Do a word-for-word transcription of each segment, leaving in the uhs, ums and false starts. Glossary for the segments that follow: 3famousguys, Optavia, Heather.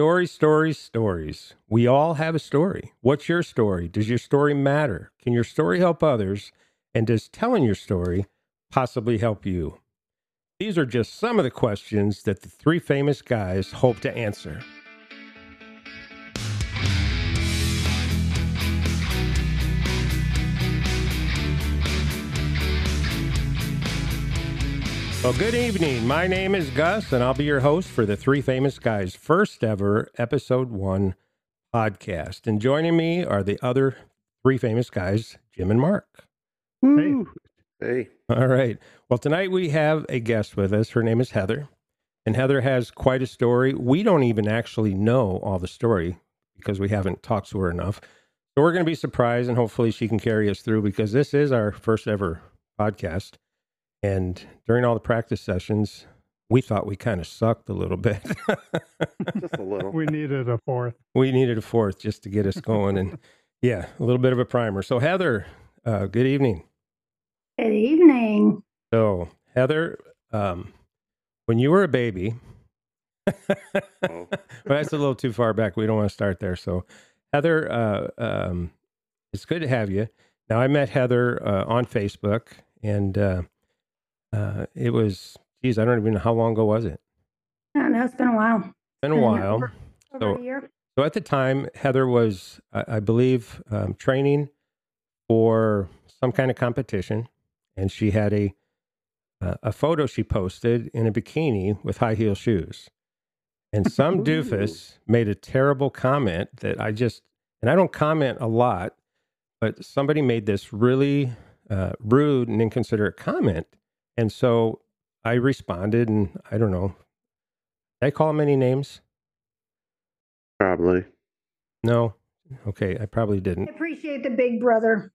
Stories, stories, stories. We all have a story. What's your story? Does your story matter? Can your story help others? And does telling your story possibly help you? These are just some of the questions that the three famous guys hope to answer. Well, good evening. My name is Gus, and I'll be your host for the Three Famous Guys' first ever episode one podcast. And joining me are the other three famous guys, Jim and Mark. Hey. Hey. All right. Well, tonight we have a guest with us. Her name is Heather, and Heather has quite a story. We don't even actually know all the story because we haven't talked to her enough. So we're going to be surprised, and hopefully she can carry us through because this is our first ever podcast. And during all the practice sessions, we thought we kind of sucked a little bit. Just a little. We needed a fourth. We needed a fourth just to get us going. And yeah, a little bit of a primer. So Heather, uh, good evening. Good evening. So Heather, um, when you were a baby, well, that's a little too far back. We don't want to start there. So Heather, uh, um, it's good to have you. Now, I met Heather uh, on Facebook, and uh, Uh, it was, geez, I don't even know how long ago was it? I don't know. It's been a while. It's been a while. Over, over so, a year. So at the time, Heather was, I, I believe, um, training for some kind of competition. And she had a, uh, a photo she posted in a bikini with high heel shoes. And some doofus made a terrible comment that I just, and I don't comment a lot, but somebody made this really uh, rude and inconsiderate comment. And so I responded, and I don't know, did I call him any names? Probably. No? Okay, I probably didn't. I appreciate the big brother.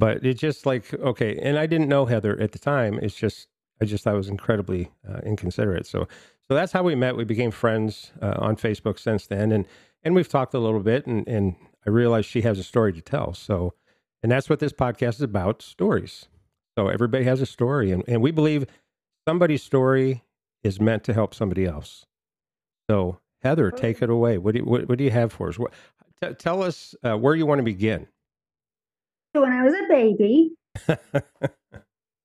But it's just like, okay, and I didn't know Heather at the time. It's just, I just thought it was incredibly uh, inconsiderate. So so that's how we met. We became friends uh, on Facebook since then, and and we've talked a little bit, and, and I realized she has a story to tell. So, and that's what this podcast is about, stories. So everybody has a story, and, and we believe somebody's story is meant to help somebody else. So Heather, take it away. What do you, what, what do you have for us? What, t- tell us uh, where you want to begin. So when I was a baby,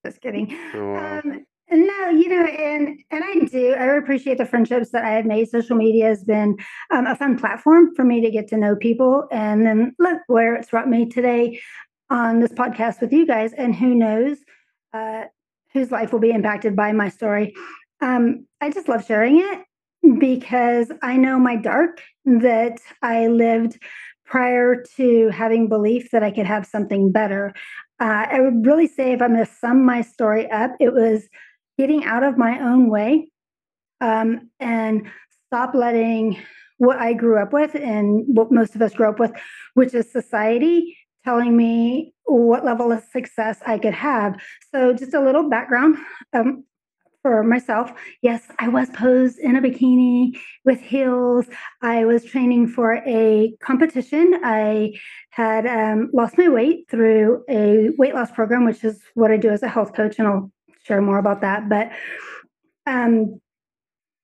just kidding. Oh, wow. Um, no, you know, and, and I do, I appreciate the friendships that I have made. Social media has been um, a fun platform for me to get to know people. And then look where it's brought me today. On this podcast with you guys, and who knows uh, whose life will be impacted by my story. Um, I just love sharing it because I know my dark that I lived prior to having belief that I could have something better. Uh, I would really say if I'm going to sum my story up, it was getting out of my own way um, and stop letting what I grew up with and what most of us grew up with, which is society, telling me what level of success I could have. So just a little background um, for myself. Yes, I was posed in a bikini with heels. I was training for a competition. I had um, lost my weight through a weight loss program, which is what I do as a health coach, and I'll share more about that. But um,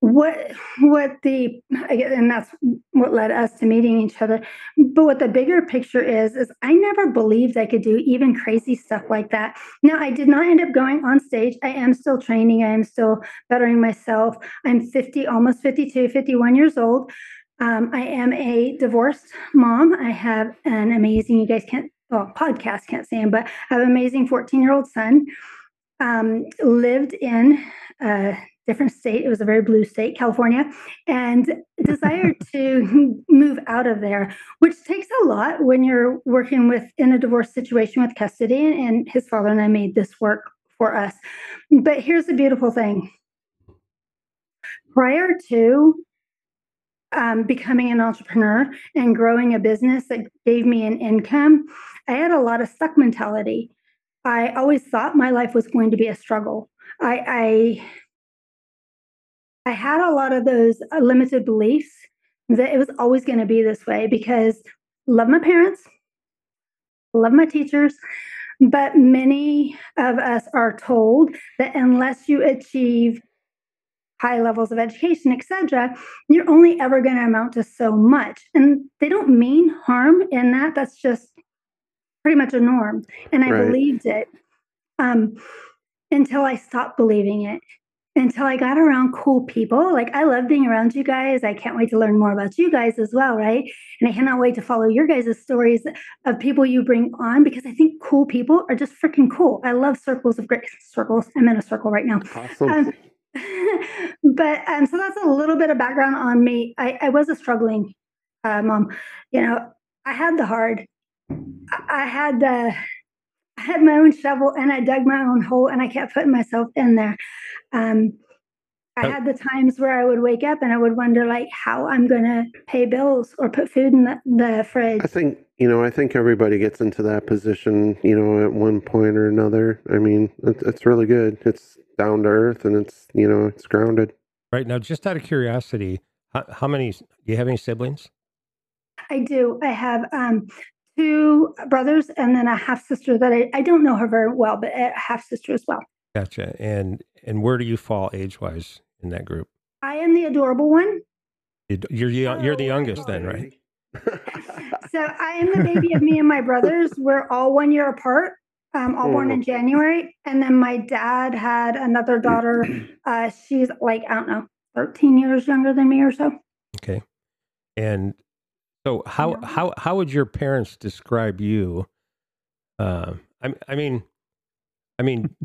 what what the and that's what led us to meeting each other. But what the bigger picture is is I never believed I could do even crazy stuff like that. Now, I did not end up going on stage. I am still training. I am still bettering myself. I'm fifty, almost fifty-two, fifty-one years old. Um, I am a divorced mom. I have an amazing, you guys can't, well, podcast can't see him, but I have an amazing fourteen-year-old son. Um, lived in uh different state. It was a very blue state, California, and desired to move out of there, which takes a lot when you're working with in a divorce situation with custody. And his father and I made this work for us. But here's the beautiful thing. Prior to um, becoming an entrepreneur and growing a business that gave me an income, I had a lot of stuck mentality. I always thought my life was going to be a struggle. I, I I had a lot of those limited beliefs that it was always going to be this way because love my parents, love my teachers, but many of us are told that unless you achieve high levels of education, et cetera, you're only ever going to amount to so much. And they don't mean harm in that. That's just pretty much a norm. And I right. believed it um, until I stopped believing it, until I got around cool people. Like, I love being around you guys. I can't wait to learn more about you guys as well, right? And I cannot wait to follow your guys' stories of people you bring on, because I think cool people are just freaking cool. I love circles of great circles. I'm in a circle right now. Awesome. Um, but um, so that's a little bit of background on me. I, I was a struggling uh, mom. You know, I had the hard, I, I had the, I had my own shovel, and I dug my own hole, and I kept putting myself in there. Um, I had the times where I would wake up and I would wonder, like, how I'm going to pay bills or put food in the, the fridge. I think, you know, I think everybody gets into that position, you know, at one point or another. I mean, it, it's really good. It's down to earth, and it's, you know, it's grounded. Right. Now, just out of curiosity, how, how many, do you have any siblings? I do. I have um, two brothers and then a half sister that I, I don't know her very well, but a half sister as well. Gotcha. And and where do you fall age-wise in that group? I am the adorable one. You're you're, you're the youngest then, right? So I am the baby of me and my brothers. We're all one year apart, um, all oh. born in January. And then my dad had another daughter. Uh, she's like, I don't know, thirteen years younger than me or so. Okay. And so how, yeah. how, how would your parents describe you? Uh, I, I mean, I mean...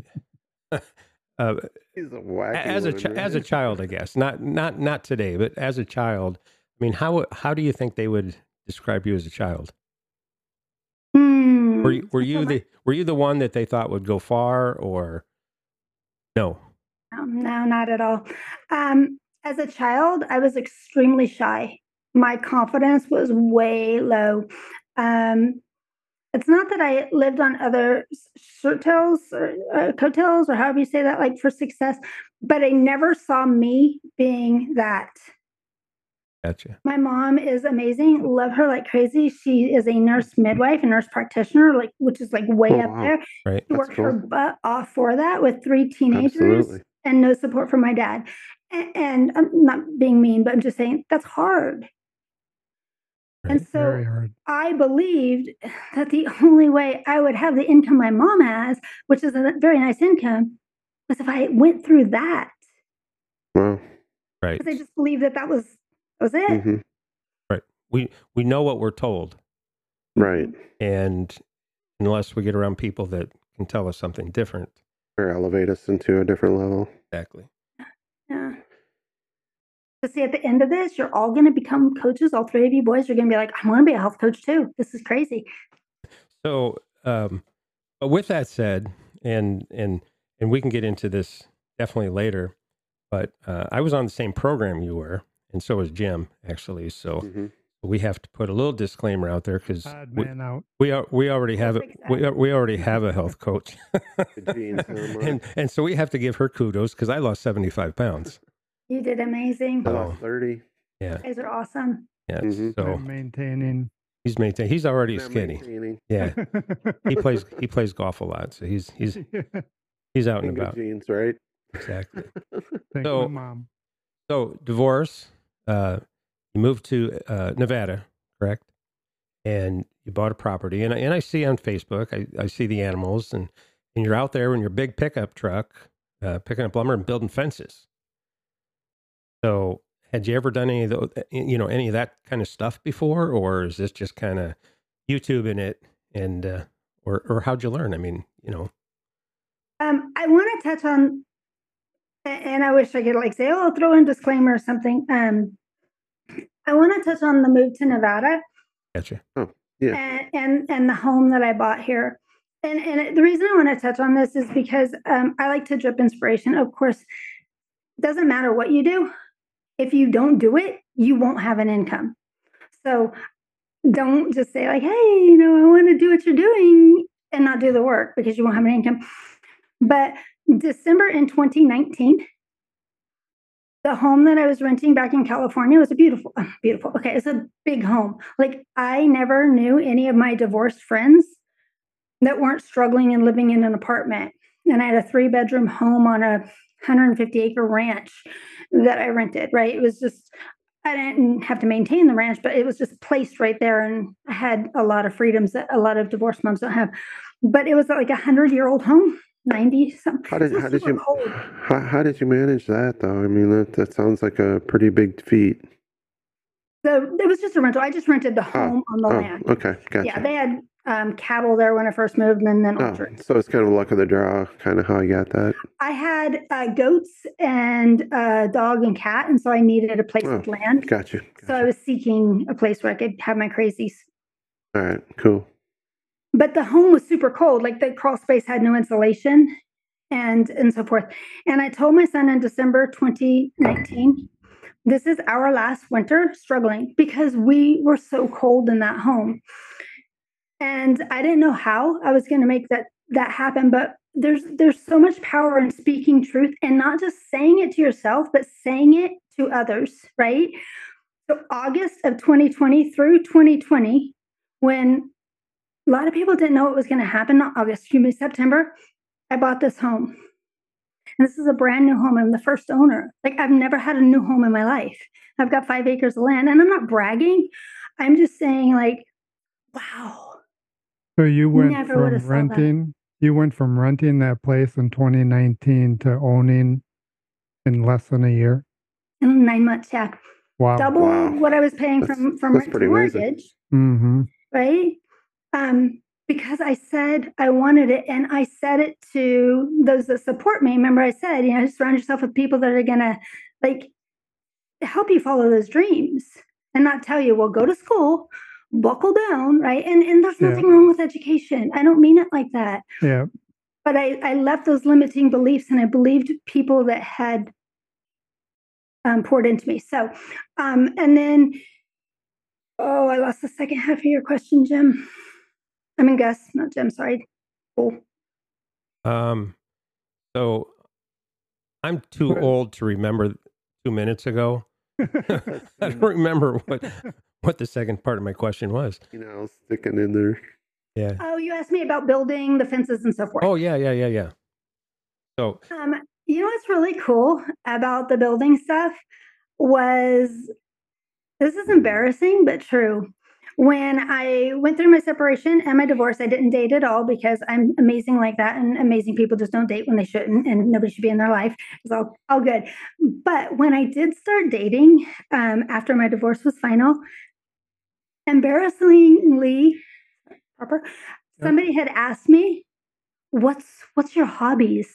Uh, He's a wacky as a chi- as a child, I guess not not not today, but as a child, I mean, how how do you think they would describe you as a child? Mm, were you were you the were you the one that they thought would go far, or no? No, no, not at all. Um, as a child, I was extremely shy. My confidence was way low. Um, It's not that I lived on other coattails or uh, coattails or however you say that, like for success, but I never saw me being that. Gotcha. My mom is amazing. Love her like crazy. She is a nurse midwife, a nurse practitioner, like which is like way oh, up wow. there. Right. She That's worked cool. her butt off for that with three teenagers Absolutely. And no support from my dad. And, and I'm not being mean, but I'm just saying that's hard. And so I believed that the only way I would have the income my mom has, which is a very nice income, was if I went through that. Well, right. Because I just believed that that was, that was it. Mm-hmm. Right. We, we know what we're told. Right. And unless we get around people that can tell us something different. Or elevate us into a different level. Exactly. Yeah. See, at the end of this, you're all going to become coaches. All three of you boys are going to be like, I want to be a health coach too. This is crazy. So, um, but with that said, and, and, and we can get into this definitely later, but, uh, I was on the same program you were, and so was Jim actually. So mm-hmm. we have to put a little disclaimer out there because we, we are, we already have, it, we, we already have a health coach and, and so we have to give her kudos because I lost seventy-five pounds. You did amazing. Oh, thirty. Yeah. You guys are awesome. Yeah. Mm-hmm. So I'm maintaining. He's maintaining. He's already I'm skinny. Yeah. he plays he plays golf a lot. So he's he's he's out and about. Jeans, right? Exactly. Thank so, you, Mom. So divorce. Uh you moved to uh Nevada, correct? And you bought a property. And I and I see on Facebook, I, I see the animals and, and you're out there in your big pickup truck, uh picking up lumber and building fences. So had you ever done any of those, you know, any of that kind of stuff before, or is this just kind of YouTube in it and, uh, or, or how'd you learn? I mean, you know, um, I want to touch on, and I wish I could like say, oh, I'll throw in a disclaimer or something. Um, I want to touch on the move to Nevada. Gotcha. Oh, yeah. And, and, and the home that I bought here. And, and the reason I want to touch on this is because, um, I like to drip inspiration. Of course, it doesn't matter what you do. If you don't do it, you won't have an income. So don't just say like, hey, you know, I want to do what you're doing and not do the work because you won't have an income. But December in twenty nineteen, the home that I was renting back in California was a beautiful, beautiful. Okay. It's a big home. Like I never knew any of my divorced friends that weren't struggling and living in an apartment. And I had a three bedroom home on a one hundred fifty acre ranch that I rented, right? It was just, I didn't have to maintain the ranch, but it was just placed right there. And I had a lot of freedoms that a lot of divorced moms don't have, but it was like a hundred year old home, ninety something. How did, how did you, how, how did you manage that though? I mean, that, that sounds like a pretty big feat. So it was just a rental. I just rented the home oh, on the oh, land. Okay. Gotcha. Yeah. They had um, cattle there when I first moved and then orchards. Oh, so it's kind of luck of the draw, kind of how I got that. I had uh, goats and a uh, dog and cat. And so I needed a place oh, with land. Gotcha, gotcha. So I was seeking a place where I could have my crazies. All right. Cool. But the home was super cold. Like the crawl space had no insulation and, and so forth. And I told my son in December twenty nineteen, this is our last winter struggling because we were so cold in that home. And I didn't know how I was going to make that, that happen. But there's there's so much power in speaking truth and not just saying it to yourself, but saying it to others, right? So August of twenty twenty through twenty twenty, when a lot of people didn't know what was going to happen, not August, excuse me, September, I bought this home. And this is a brand new home. I'm the first owner. Like I've never had a new home in my life. I've got five acres of land and I'm not bragging. I'm just saying like, wow. So you went never from renting, you went from renting that place in twenty nineteen to owning in less than a year? In nine months, yeah. Wow. Double wow. what I was paying that's, from, from rent to mortgage. Mm-hmm. Right? Um, Because I said I wanted it, and I said it to those that support me. Remember, I said, you know, surround yourself with people that are going to, like, help you follow those dreams and not tell you, well, go to school, buckle down, right? And and there's nothing yeah. wrong with education. I don't mean it like that. Yeah. But I, I left those limiting beliefs, and I believed people that had um, poured into me. So, um, and then, oh, I lost the second half of your question, Jim. I mean, Gus, not Jim, sorry. Cool. Um, so I'm too old to remember two minutes ago. I don't remember what, what the second part of my question was. You know, I was sticking in there. Yeah. Oh, you asked me about building the fences and so forth. Oh, yeah, yeah, yeah, yeah. So, um, you know what's really cool about the building stuff was, this is embarrassing, but true. When I went through my separation and my divorce, I didn't date at all because I'm amazing like that. And amazing people just don't date when they shouldn't, and nobody should be in their life. It's all, all good. But when I did start dating, um, after my divorce was final, embarrassingly, proper, somebody had asked me, what's, what's your hobbies?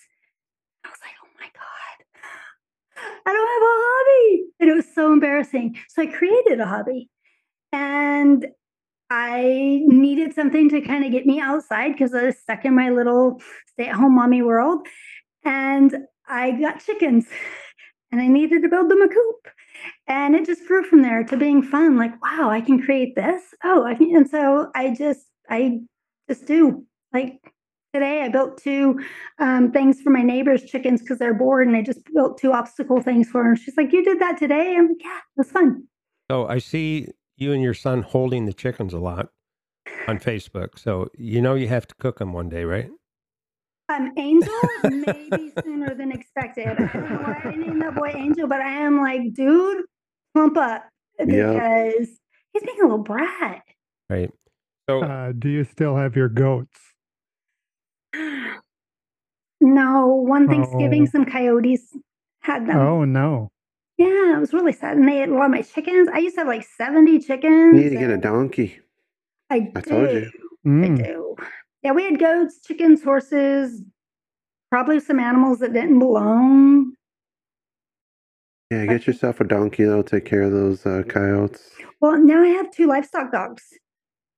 I was like, oh my God, I don't have a hobby. And it was so embarrassing. So I created a hobby. And I needed something to kind of get me outside because I was stuck in my little stay-at-home mommy world. And I got chickens and I needed to build them a coop. And it just grew from there to being fun. Like, wow, I can create this. Oh, I can. And so I just, I just do. Like today I built two um, things for my neighbor's chickens because they're bored. And I just built two obstacle things for her. And she's like, you did that today? I'm like, yeah, it was fun. So I see you and your son holding the chickens a lot on Facebook. So, you know, you have to cook them one day, right? Um, Angel, maybe sooner than expected. I don't know why I named that boy Angel, but I am like, dude, plump up because yep. he's being a little brat. Right. So, uh, do you still have your goats? No. One Thanksgiving, oh. some coyotes had them. Oh, no. Yeah, it was really sad. And they ate a lot of my chickens. I used to have like seventy chickens. You need to get a donkey. I, I do. told you. Mm. I do. Yeah, we had goats, chickens, horses, probably some animals that didn't belong. Yeah, get yourself a donkey. That'll take care of those uh, coyotes. Well, now I have two livestock dogs.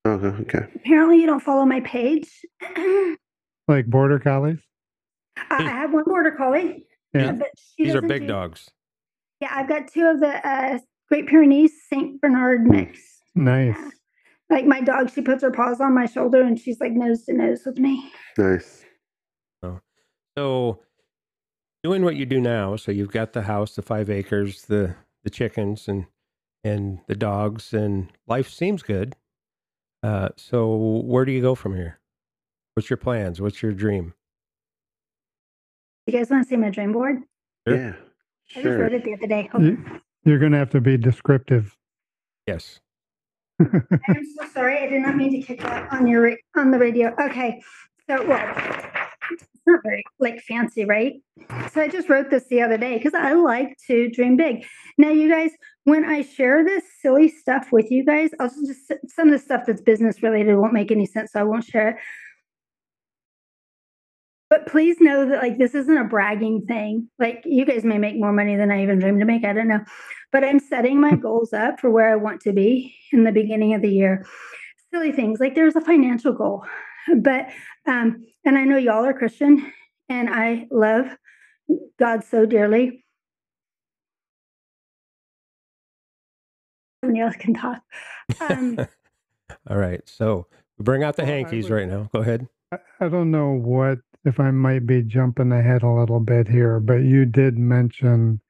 Oh, okay. Apparently you don't follow my page. Like border collies? Uh, I have one border collie. Yeah. But she These are big do... dogs. Yeah, I've got two of the uh, Great Pyrenees Saint Bernard mix. Nice. Yeah. Like my dog, she puts her paws on my shoulder and she's like nose to nose with me. Nice. Oh. So doing what you do now, so you've got the house, the five acres, the, the chickens and and the dogs, and life seems good. Uh, so where do you go from here? What's your plans? What's your dream? You guys want to see my dream board? Yeah. Sure. I just wrote it the other day. Okay. You're going to have to be descriptive. Yes. I'm so sorry. I did not mean to kick that on your on the radio. Okay. So, well, it's not very like fancy, right? So I just wrote this the other day because I like to dream big. Now, you guys, when I share this silly stuff with you guys, I'll just some of the stuff that's business related won't make any sense, so I won't share it. But please know that, like, this isn't a bragging thing. Like, you guys may make more money than I even dreamed to make. I don't know. But I'm setting my goals up for where I want to be in the beginning of the year. Silly things. Like, there's a financial goal. But, um, and I know y'all are Christian, and I love God so dearly. Nobody else can talk. Um, All right. So bring out the hankies right now. Go ahead. I don't know what. If I might be jumping ahead a little bit here, but you did mention,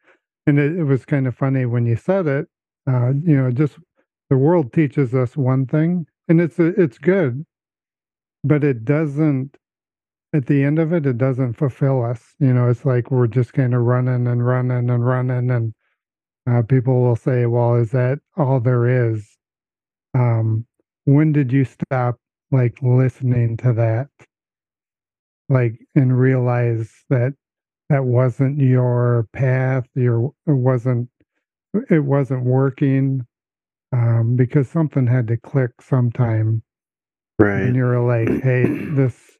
and it, it was kind of funny when you said it, uh, you know, just the world teaches us one thing, and it's it's good, but it doesn't, at the end of it, it doesn't fulfill us. You know, it's like we're just kind of running and running and running, and uh, people will say, well, is that all there is? Um, when did you stop, like, listening to that? Like, and realize that that wasn't your path, your it wasn't it wasn't working, um, because something had to click sometime, right? And you were like, "Hey, this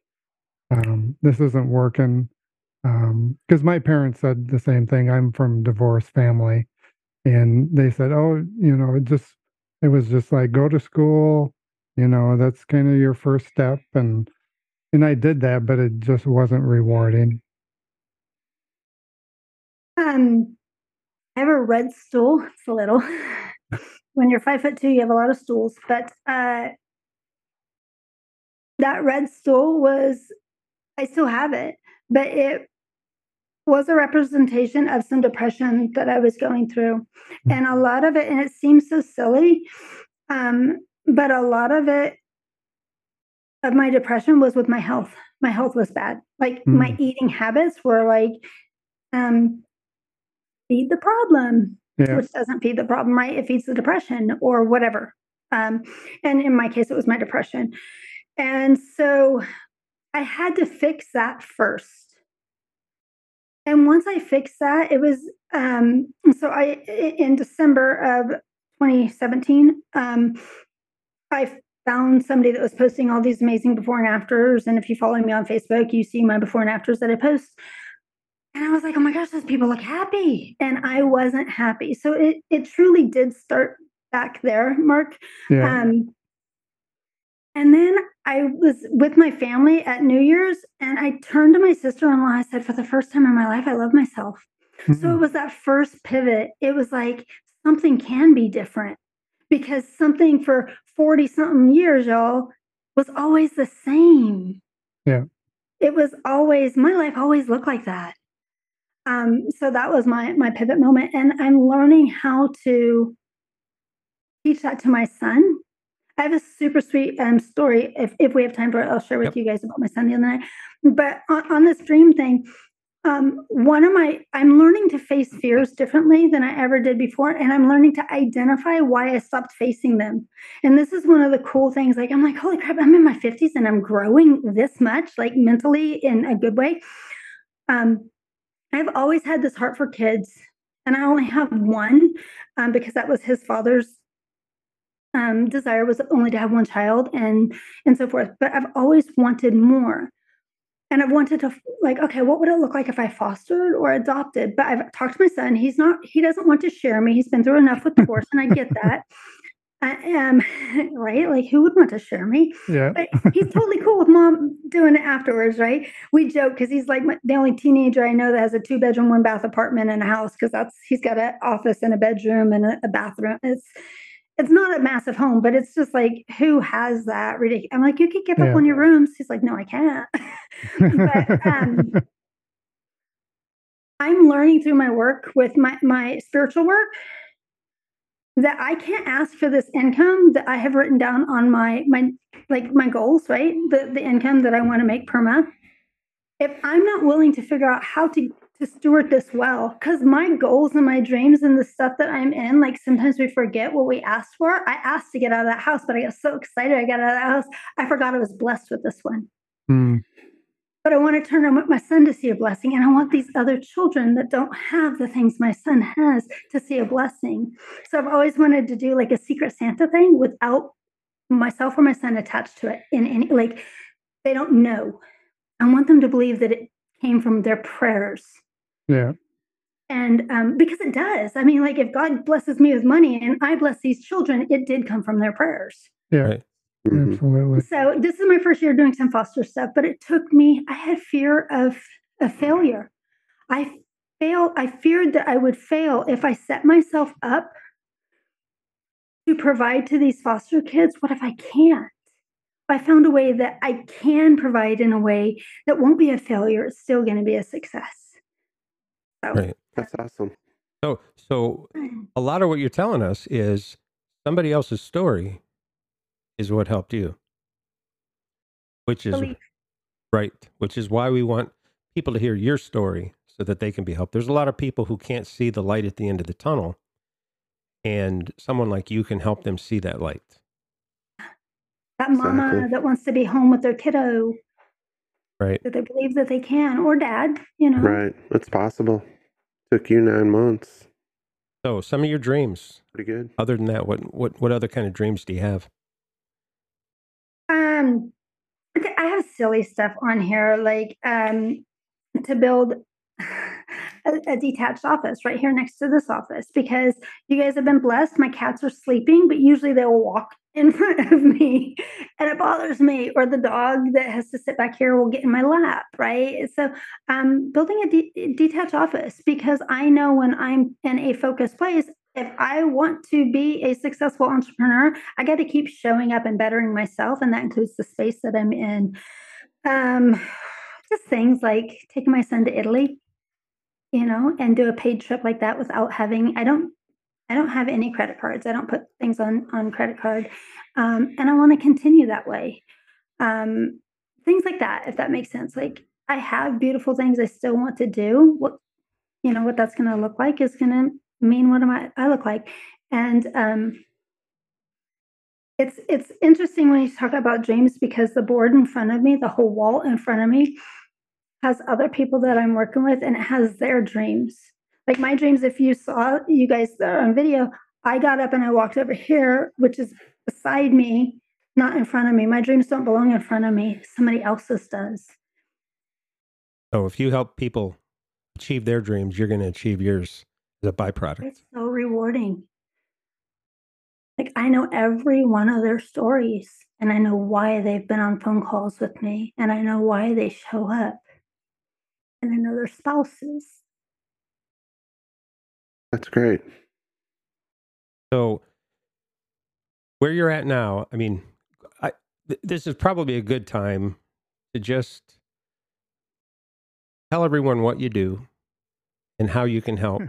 um, this isn't working." Because um, my parents said the same thing. I'm from divorced family, and they said, "Oh, you know, it just it was just like go to school, you know, that's kind of your first step." and And I did that, but it just wasn't rewarding. Um, I have a red stool. It's a little. When you're five foot two, you have a lot of stools. But uh, that red stool was, I still have it, but it was a representation of some depression that I was going through. Mm-hmm. And a lot of it, and it seems so silly, um, but a lot of it, of my depression was with my health. My health was bad. Like mm. my eating habits were like, um, feed the problem, yeah. which doesn't feed the problem, right? It feeds the depression or whatever. Um, and in my case, it was my depression. And so I had to fix that first. And once I fixed that, it was, um, so I, in December of twenty seventeen, um, I found somebody that was posting all these amazing before and afters. And if you follow me on Facebook, you see my before and afters that I post. And I was like, oh my gosh, those people look happy. And I wasn't happy. So it it truly did start back there, Mark. Yeah. Um, and then I was with my family at New Year's, and I turned to my sister-in-law. I said, for the first time in my life, I love myself. Mm-hmm. So it was that first pivot. It was like, something can be different. Because something for forty-something years, y'all, was always the same. Yeah. It was always, my life always looked like that. Um, so that was my my pivot moment. And I'm learning how to teach that to my son. I have a super sweet um, story. If, if we have time for it, I'll share with yep. you guys about my son the other night. But on, on this dream thing, Um, one of my, I'm learning to face fears differently than I ever did before. And I'm learning to identify why I stopped facing them. And this is one of the cool things. Like, I'm like, holy crap, I'm in my fifties and I'm growing this much, like mentally in a good way. Um, I've always had this heart for kids, and I only have one, um, because that was his father's, um, desire was only to have one child and, and so forth. But I've always wanted more. And I've wanted to, like, okay, what would it look like if I fostered or adopted? But I've talked to my son. He's not, he doesn't want to share me. He's been through enough with divorce, and I get that. I am, right? Like, who would want to share me? Yeah. But he's totally cool with mom doing it afterwards, right? We joke because he's like my, the only teenager I know that has a two bedroom, one bath apartment and a house, because that's, he's got an office and a bedroom and a, a bathroom. It's, it's not a massive home, but it's just like, who has that? Ridiculous. I'm like, you could give yeah. up on your rooms. He's like, no, I can't. But um, I'm learning through my work with my, my spiritual work that I can't ask for this income that I have written down on my, my, like my goals, right? The, the income that I want to make per month. If I'm not willing to figure out how to to steward this well, because my goals and my dreams and the stuff that I'm in, like sometimes we forget what we asked for. I asked to get out of that house, but I got so excited I got out of that house, I forgot I was blessed with this one. Mm. But I want to turn, I want my son to see a blessing, and I want these other children that don't have the things my son has to see a blessing. So I've always wanted to do like a Secret Santa thing without myself or my son attached to it in any, like they don't know. I want them to believe that it came from their prayers. Yeah. And um, because it does. I mean, like if God blesses me with money and I bless these children, it did come from their prayers. Yeah. Right. Mm-hmm. Absolutely. So this is my first year doing some foster stuff, but it took me, I had fear of, of failure. I failed, I feared that I would fail if I set myself up to provide to these foster kids. What if I can't? I found a way that I can provide in a way that won't be a failure. It's still going to be a success. So. Right. That's awesome. So, so a lot of what you're telling us is somebody else's story is what helped you, which is Believe. right, which is why we want people to hear your story so that they can be helped. There's a lot of people who can't see the light at the end of the tunnel, and someone like you can help them see that light. That mama exactly. that wants to be home with their kiddo. Right. That they believe that they can, or dad, you know. Right. It's possible. Took you nine months. So some of your dreams. Pretty good. Other than that, what what what other kind of dreams do you have? Um I have silly stuff on here, like um to build a, a detached office right here next to this office, because you guys have been blessed. My cats are sleeping, but usually they will walk in front of me and it bothers me, or the dog that has to sit back here will get in my lap, right? So um building a de- detached office, because I know when I'm in a focused place, if I want to be a successful entrepreneur, I got to keep showing up and bettering myself, and that includes the space that I'm in. Um just things like taking my son to Italy, you know, and do a paid trip like that without having, I don't I don't have any credit cards. I don't put things on, on credit card. Um, and I want to continue that way. Um, things like that, if that makes sense. Like I have beautiful things I still want to do. What, you know, what that's going to look like is going to mean what am I, I look like. And um, it's, it's interesting when you talk about dreams, because the board in front of me, the whole wall in front of me has other people that I'm working with, and it has their dreams. Like my dreams, if you saw, you guys are on video, I got up and I walked over here, which is beside me, not in front of me. My dreams don't belong in front of me. Somebody else's does. So if you help people achieve their dreams, you're going to achieve yours as a byproduct. It's so rewarding. Like I know every one of their stories, and I know why they've been on phone calls with me, and I know why they show up, and I know their spouses. That's great. So where you're at now, I mean, I, th- this is probably a good time to just tell everyone what you do and how you can help.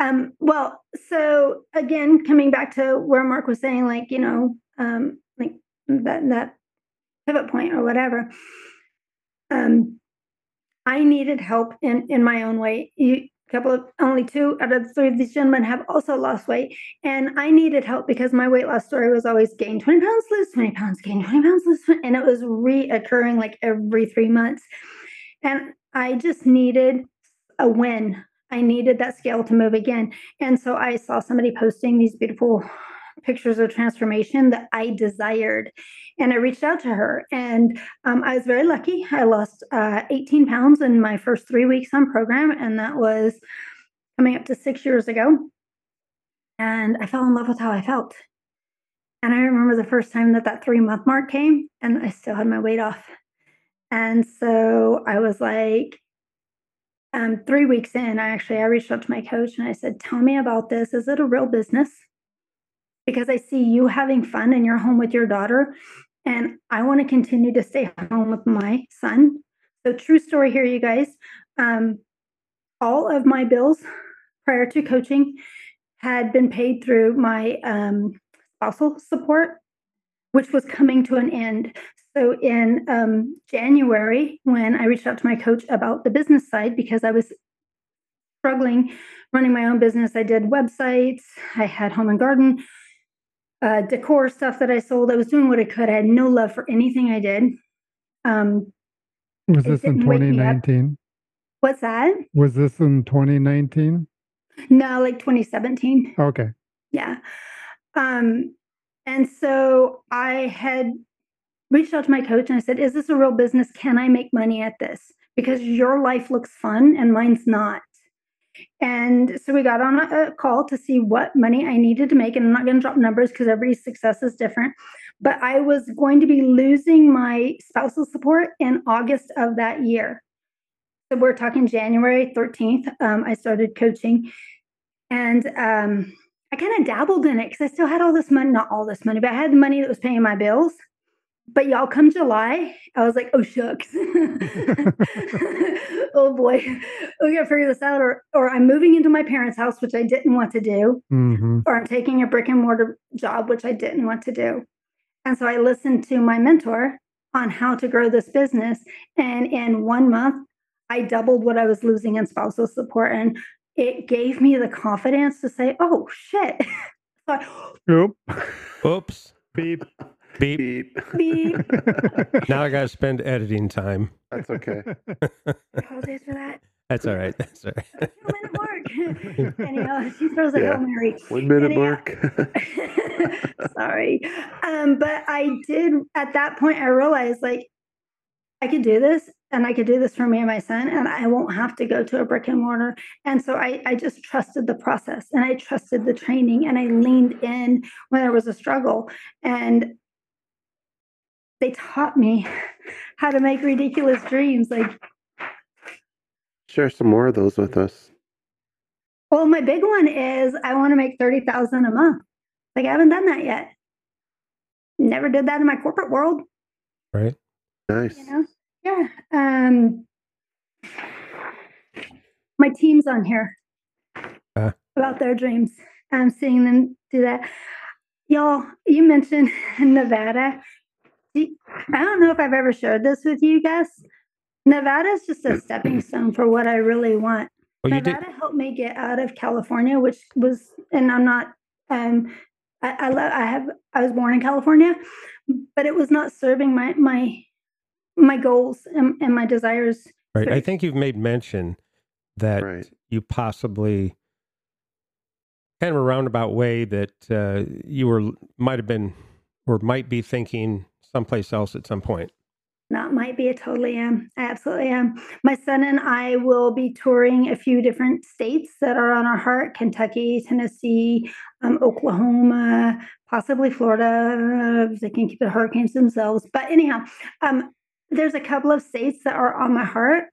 um, well, so again, coming back to where Mark was saying, like, you know, um, like that, that pivot point or whatever, um, I needed help in, in my own way. You, couple of, only two out of the three of these gentlemen have also lost weight. And I needed help because my weight loss story was always gain twenty pounds, lose twenty pounds, gain twenty pounds, lose twenty. And it was reoccurring like every three months. And I just needed a win. I needed that scale to move again. And so I saw somebody posting these beautiful pictures of transformation that I desired. And I reached out to her, and um, I was very lucky. I lost uh, eighteen pounds in my first three weeks on program. And that was coming up to six years ago. And I fell in love with how I felt. And I remember the first time that that three month mark came and I still had my weight off. And so I was like, um, three weeks in, I actually, I reached out to my coach and I said, tell me about this. Is it a real business? Because I see you having fun and you're home with your daughter, and I want to continue to stay home with my son. So true story here, you guys. Um, all of my bills prior to coaching had been paid through my um, spousal support, which was coming to an end. So in um, January, when I reached out to my coach about the business side, because I was struggling running my own business, I did websites, I had home and garden, uh, decor stuff that I sold. I was doing what I could. I had no love for anything I did. Um, was this in twenty nineteen? What's that? Was this in twenty nineteen? No, like twenty seventeen. Okay. Yeah. Um, and so I had reached out to my coach and I said, is this a real business? Can I make money at this? Because your life looks fun and mine's not. And so we got on a call to see what money I needed to make. And I'm not going to drop numbers because everybody's success is different. But I was going to be losing my spousal support in August of that year. So we're talking January thirteenth. Um, I started coaching and um, I kind of dabbled in it because I still had all this money, not all this money, but I had the money that was paying my bills. But y'all, come July, I was like, oh, shucks. Oh, boy. We got to figure this out. Or, or I'm moving into my parents' house, which I didn't want to do. Mm-hmm. Or I'm taking a brick and mortar job, which I didn't want to do. And so I listened to my mentor on how to grow this business. And in one month, I doubled what I was losing in spousal support. And it gave me the confidence to say, oh, shit. Oops. Oops. Beep. Beep. Beep. Beep. Now I got to spend editing time. That's okay. Apologies for that. That's all right. That's all right. One minute mark. Anyhow, she throws a Hail Mary. One minute Anyhow. mark. Sorry. Um, but I did, at that point, I realized, like, I could do this and I could do this for me and my son, and I won't have to go to a brick and mortar. And so I, I just trusted the process and I trusted the training and I leaned in when there was a struggle. And they taught me how to make ridiculous dreams. Like, share some more of those with us. Well, my big one is I want to make thirty thousand dollars a month. Like, I haven't done that yet. Never did that in my corporate world. Right. Nice. You know? Yeah. Um, my team's on here uh. about their dreams. I'm seeing them do that. Y'all, you mentioned Nevada. I don't know if I've ever shared this with you guys. Nevada is just a stepping stone for what I really want. Well, Nevada helped me get out of California, which was, and I'm not, um, I, I love, I have, I was born in California, but it was not serving my, my, my goals and, and my desires. Right. I think you've made mention that right. you possibly kind of a roundabout way that uh, you were, might've been, or might be thinking someplace else at some point. Not might be, I totally am. I absolutely am. My son and I will be touring a few different states that are on our heart: Kentucky, Tennessee, um, Oklahoma, possibly Florida, if they can keep the hurricanes themselves. But anyhow, um, there's a couple of states that are on my heart.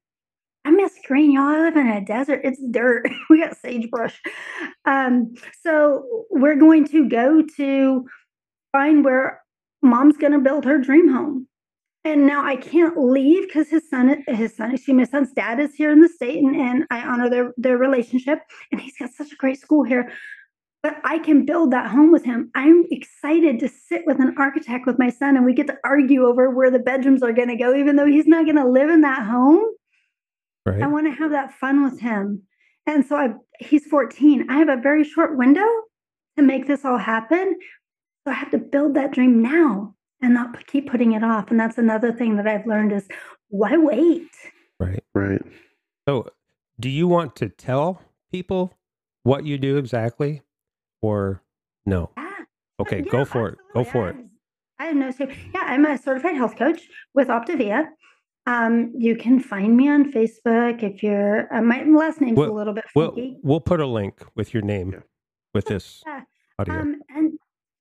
I miss green, y'all. I live in a desert. It's dirt. We got sagebrush. Um, so we're going to go to find where mom's going to build her dream home. And now I can't leave because his son, his son, excuse me, my son's dad is here in the state, and, and I honor their, their relationship. And he's got such a great school here, but I can build that home with him. I'm excited to sit with an architect with my son, and we get to argue over where the bedrooms are going to go, even though he's not going to live in that home. Right. I want to have that fun with him. And so I, he's fourteen. I have a very short window to make this all happen. So I have to build that dream now and not keep putting it off. And that's another thing that I've learned is why wait? Right. Right. So do you want to tell people what you do exactly or no? Yeah. Okay. Yeah, go for it. Go for I, it. I have no shame. Yeah. I'm a certified health coach with Optavia. Um, you can find me on Facebook if you're, uh, my last name's we'll, a little bit funky. We'll, we'll put a link with your name yeah. with this yeah. audio. Um, and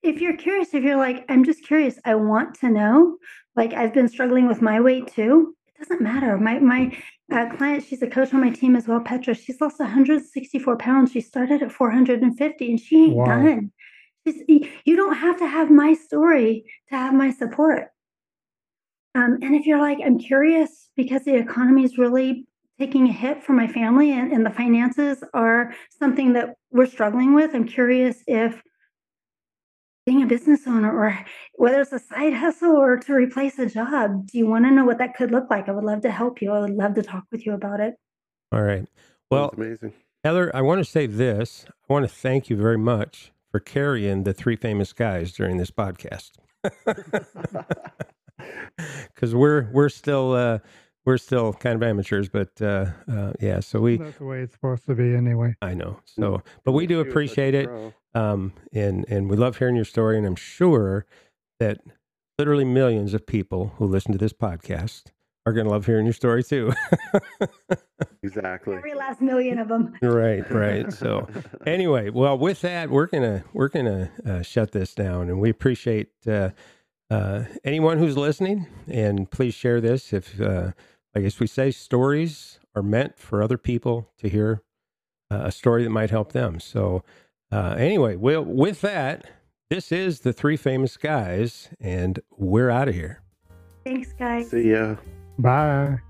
if you're curious, if you're like, I'm just curious, I want to know, like I've been struggling with my weight too. It doesn't matter. My my uh, client, she's a coach on my team as well, Petra. She's lost one hundred sixty-four pounds. She started at four hundred fifty and she ain't wow. done. She's, you don't have to have my story to have my support. Um, and if you're like, I'm curious because the economy is really taking a hit for my family and, and the finances are something that we're struggling with. I'm curious if being a business owner, or whether it's a side hustle or to replace a job, do you want to know what that could look like? I would love to help you. I would love to talk with you about it. All right. Well, amazing. Heather, I want to say this. I want to thank you very much for carrying the Three Famous Guys during this podcast. Because we're we're still uh, we're still kind of amateurs, but uh, uh, yeah. So we that's the way it's supposed to be, anyway. I know. So, but we do appreciate it, um, and and we love hearing your story. And I'm sure that literally millions of people who listen to this podcast are going to love hearing your story too. Exactly. Every last million of them. Right, right. So anyway, well, with that, we're gonna we're gonna uh, shut this down, and we appreciate. Uh, Uh, anyone who's listening, and please share this. If, uh, I guess we say stories are meant for other people to hear uh, a story that might help them. So, uh, anyway, well, with that, this is the Three Famous Guys, and we're out of here. Thanks, guys. See ya. Bye.